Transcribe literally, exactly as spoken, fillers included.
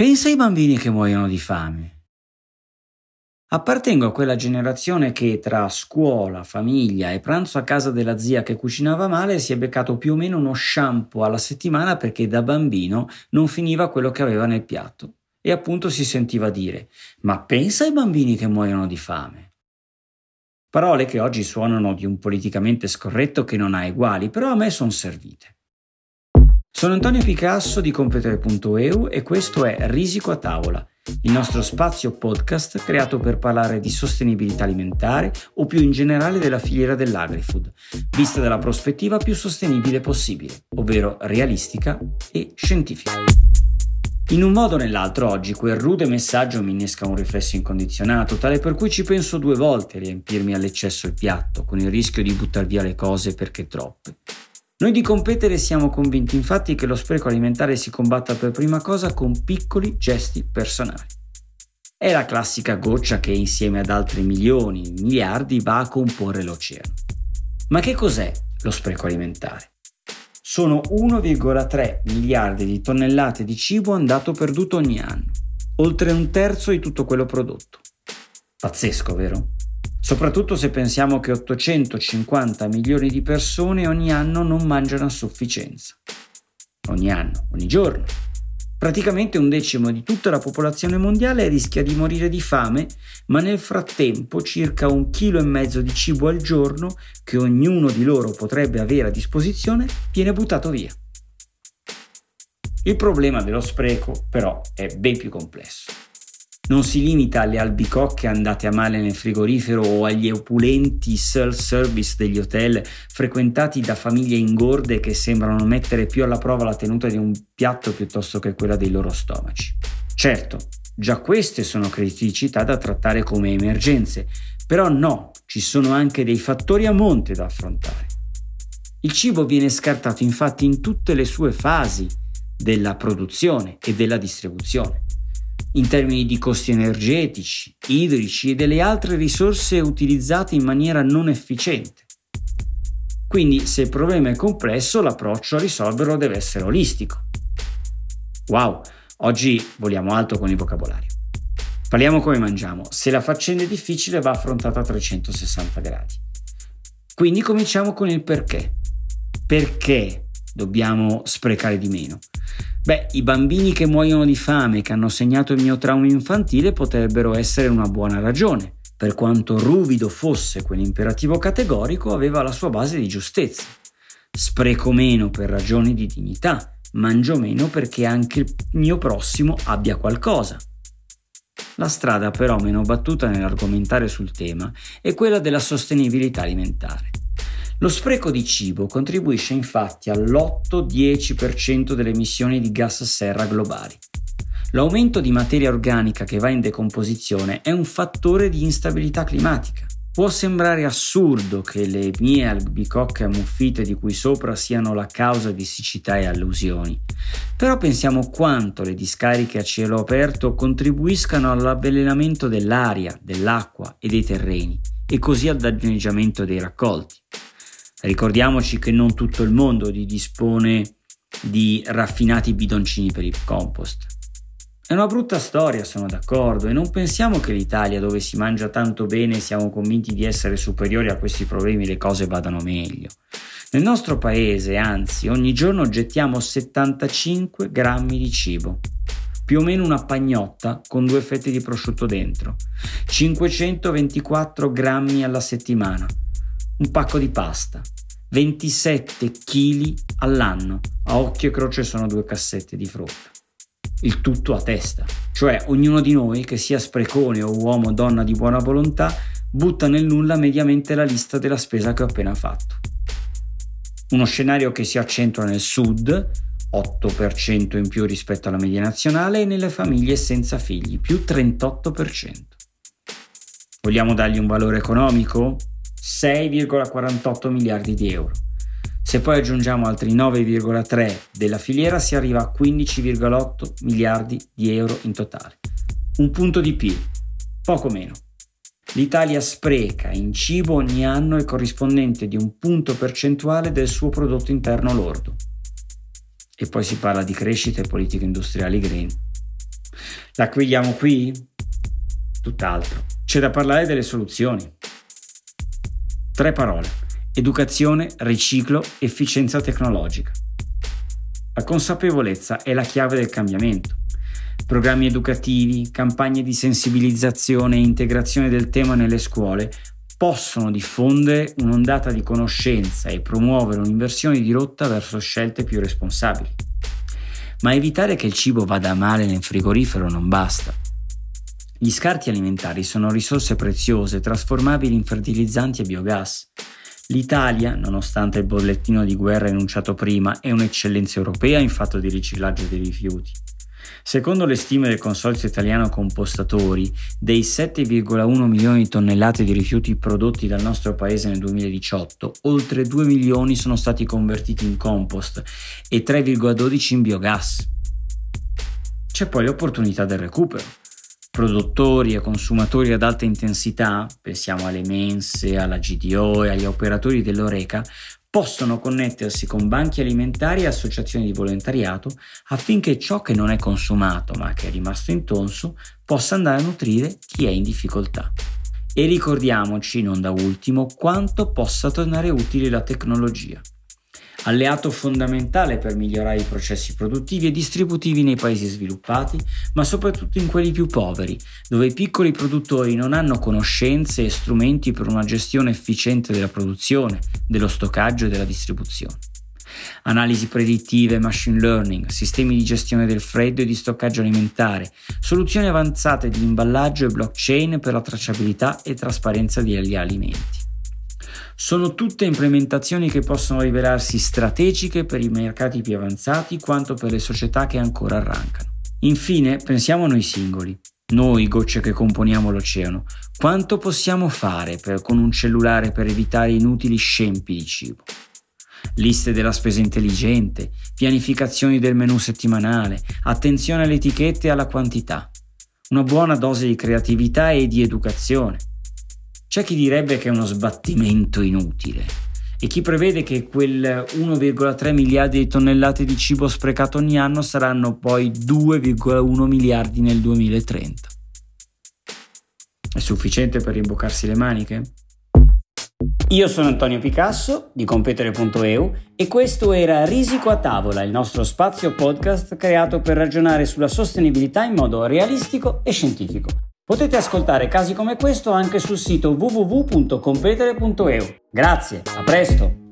Pensa ai bambini che muoiono di fame. Appartengo a quella generazione che tra scuola, famiglia e pranzo a casa della zia che cucinava male si è beccato più o meno uno shampoo alla settimana perché da bambino non finiva quello che aveva nel piatto. E appunto si sentiva dire: ma pensa ai bambini che muoiono di fame. Parole che oggi suonano di un politicamente scorretto che non ha eguali, però a me sono servite. Sono Antonio Picasso di Competere punto e u e questo è Risico a Tavola, il nostro spazio podcast creato per parlare di sostenibilità alimentare o più in generale della filiera dell'agrifood, vista dalla prospettiva più sostenibile possibile, ovvero realistica e scientifica. In un modo o nell'altro oggi quel rude messaggio mi innesca un riflesso incondizionato, tale per cui ci penso due volte a riempirmi all'eccesso il piatto, con il rischio di buttar via le cose perché troppe. Noi di Competere siamo convinti infatti che lo spreco alimentare si combatta per prima cosa con piccoli gesti personali. È la classica goccia che insieme ad altri milioni, miliardi va a comporre l'oceano. Ma che cos'è lo spreco alimentare? Sono uno virgola tre miliardi di tonnellate di cibo andato perduto ogni anno, oltre un terzo di tutto quello prodotto. Pazzesco, vero? Soprattutto se pensiamo che ottocentocinquanta milioni di persone ogni anno non mangiano a sufficienza. Ogni anno, ogni giorno. Praticamente un decimo di tutta la popolazione mondiale rischia di morire di fame, ma nel frattempo circa un chilo e mezzo di cibo al giorno che ognuno di loro potrebbe avere a disposizione viene buttato via. Il problema dello spreco, però, è ben più complesso. Non si limita alle albicocche andate a male nel frigorifero o agli opulenti self-service degli hotel frequentati da famiglie ingorde che sembrano mettere più alla prova la tenuta di un piatto piuttosto che quella dei loro stomaci. Certo, già queste sono criticità da trattare come emergenze, però no, ci sono anche dei fattori a monte da affrontare. Il cibo viene scartato infatti in tutte le sue fasi della produzione e della distribuzione, in termini di costi energetici, idrici e delle altre risorse utilizzate in maniera non efficiente. Quindi, se il problema è complesso, l'approccio a risolverlo deve essere olistico. Wow, oggi voliamo alto con il vocabolario. Parliamo come mangiamo. Se la faccenda è difficile, va affrontata a trecentosessanta gradi. Quindi cominciamo con il perché. Perché dobbiamo sprecare di meno? Beh, i bambini che muoiono di fame, che hanno segnato il mio trauma infantile, potrebbero essere una buona ragione. Per quanto ruvido fosse quell'imperativo categorico, aveva la sua base di giustezza. Spreco meno per ragioni di dignità, mangio meno perché anche il mio prossimo abbia qualcosa. La strada però meno battuta nell'argomentare sul tema è quella della sostenibilità alimentare. Lo spreco di cibo contribuisce infatti all'otto-dieci per cento delle emissioni di gas serra globali. L'aumento di materia organica che va in decomposizione è un fattore di instabilità climatica. Può sembrare assurdo che le mie albicocche ammuffite di qui sopra siano la causa di siccità e allusioni, però pensiamo quanto le discariche a cielo aperto contribuiscano all'avvelenamento dell'aria, dell'acqua e dei terreni, e così al danneggiamento dei raccolti. Ricordiamoci che non tutto il mondo dispone di raffinati bidoncini per il compost. È una brutta storia, sono d'accordo, e non pensiamo che l'Italia, dove si mangia tanto bene e siamo convinti di essere superiori a questi problemi, le cose vadano meglio. Nel nostro paese, anzi, ogni giorno gettiamo settantacinque grammi di cibo, più o meno una pagnotta con due fette di prosciutto dentro, cinquecentoventiquattro grammi alla settimana, un pacco di pasta, ventisette chili all'anno, a occhio e croce sono due cassette di frutta. Il tutto a testa, cioè ognuno di noi, che sia sprecone o uomo o donna di buona volontà, butta nel nulla mediamente la lista della spesa che ho appena fatto. Uno scenario che si accentua nel sud, otto per cento in più rispetto alla media nazionale, e nelle famiglie senza figli, più trentotto per cento. Vogliamo dargli un valore economico? sei virgola quarantotto miliardi di euro. Se poi aggiungiamo altri nove virgola tre della filiera si arriva a quindici virgola otto miliardi di euro in totale. Un punto di P I L, poco meno. L'Italia spreca in cibo ogni anno il corrispondente di un punto percentuale del suo prodotto interno lordo. E poi si parla di crescita e politiche industriali green. Stacquigliamo qui? Tutt'altro. C'è da parlare delle soluzioni. Tre parole: educazione, riciclo, efficienza tecnologica. La consapevolezza è la chiave del cambiamento. Programmi educativi, campagne di sensibilizzazione e integrazione del tema nelle scuole possono diffondere un'ondata di conoscenza e promuovere un'inversione di rotta verso scelte più responsabili. Ma evitare che il cibo vada male nel frigorifero non basta. Gli scarti alimentari sono risorse preziose, trasformabili in fertilizzanti e biogas. L'Italia, nonostante il bollettino di guerra enunciato prima, è un'eccellenza europea in fatto di riciclaggio dei rifiuti. Secondo le stime del Consorzio Italiano Compostatori, dei sette virgola uno milioni di tonnellate di rifiuti prodotti dal nostro paese nel duemiladiciotto, oltre due milioni sono stati convertiti in compost e tre virgola dodici in biogas. C'è poi l'opportunità del recupero. Produttori e consumatori ad alta intensità, pensiamo alle mense, alla G D O e agli operatori dell'Oreca, possono connettersi con banchi alimentari e associazioni di volontariato affinché ciò che non è consumato ma che è rimasto intonso possa andare a nutrire chi è in difficoltà. E ricordiamoci, non da ultimo, quanto possa tornare utile la tecnologia, alleato fondamentale per migliorare i processi produttivi e distributivi nei paesi sviluppati, ma soprattutto in quelli più poveri, dove i piccoli produttori non hanno conoscenze e strumenti per una gestione efficiente della produzione, dello stoccaggio e della distribuzione. Analisi predittive, machine learning, sistemi di gestione del freddo e di stoccaggio alimentare, soluzioni avanzate di imballaggio e blockchain per la tracciabilità e trasparenza degli alimenti. Sono tutte implementazioni che possono rivelarsi strategiche per i mercati più avanzati quanto per le società che ancora arrancano. Infine, pensiamo a noi singoli, noi gocce che componiamo l'oceano. Quanto possiamo fare per, con un cellulare per evitare inutili scempi di cibo? Liste della spesa intelligente, pianificazioni del menù settimanale, attenzione alle etichette e alla quantità. Una buona dose di creatività e di educazione. C'è chi direbbe che è uno sbattimento inutile e chi prevede che quel uno virgola tre miliardi di tonnellate di cibo sprecato ogni anno saranno poi due virgola uno miliardi nel duemilatrenta. È sufficiente per rimboccarsi le maniche? Io sono Antonio Picasso di Competere punto e u e questo era Risico a Tavola, il nostro spazio podcast creato per ragionare sulla sostenibilità in modo realistico e scientifico. Potete ascoltare casi come questo anche sul sito w w w punto competere punto e u. Grazie, a presto!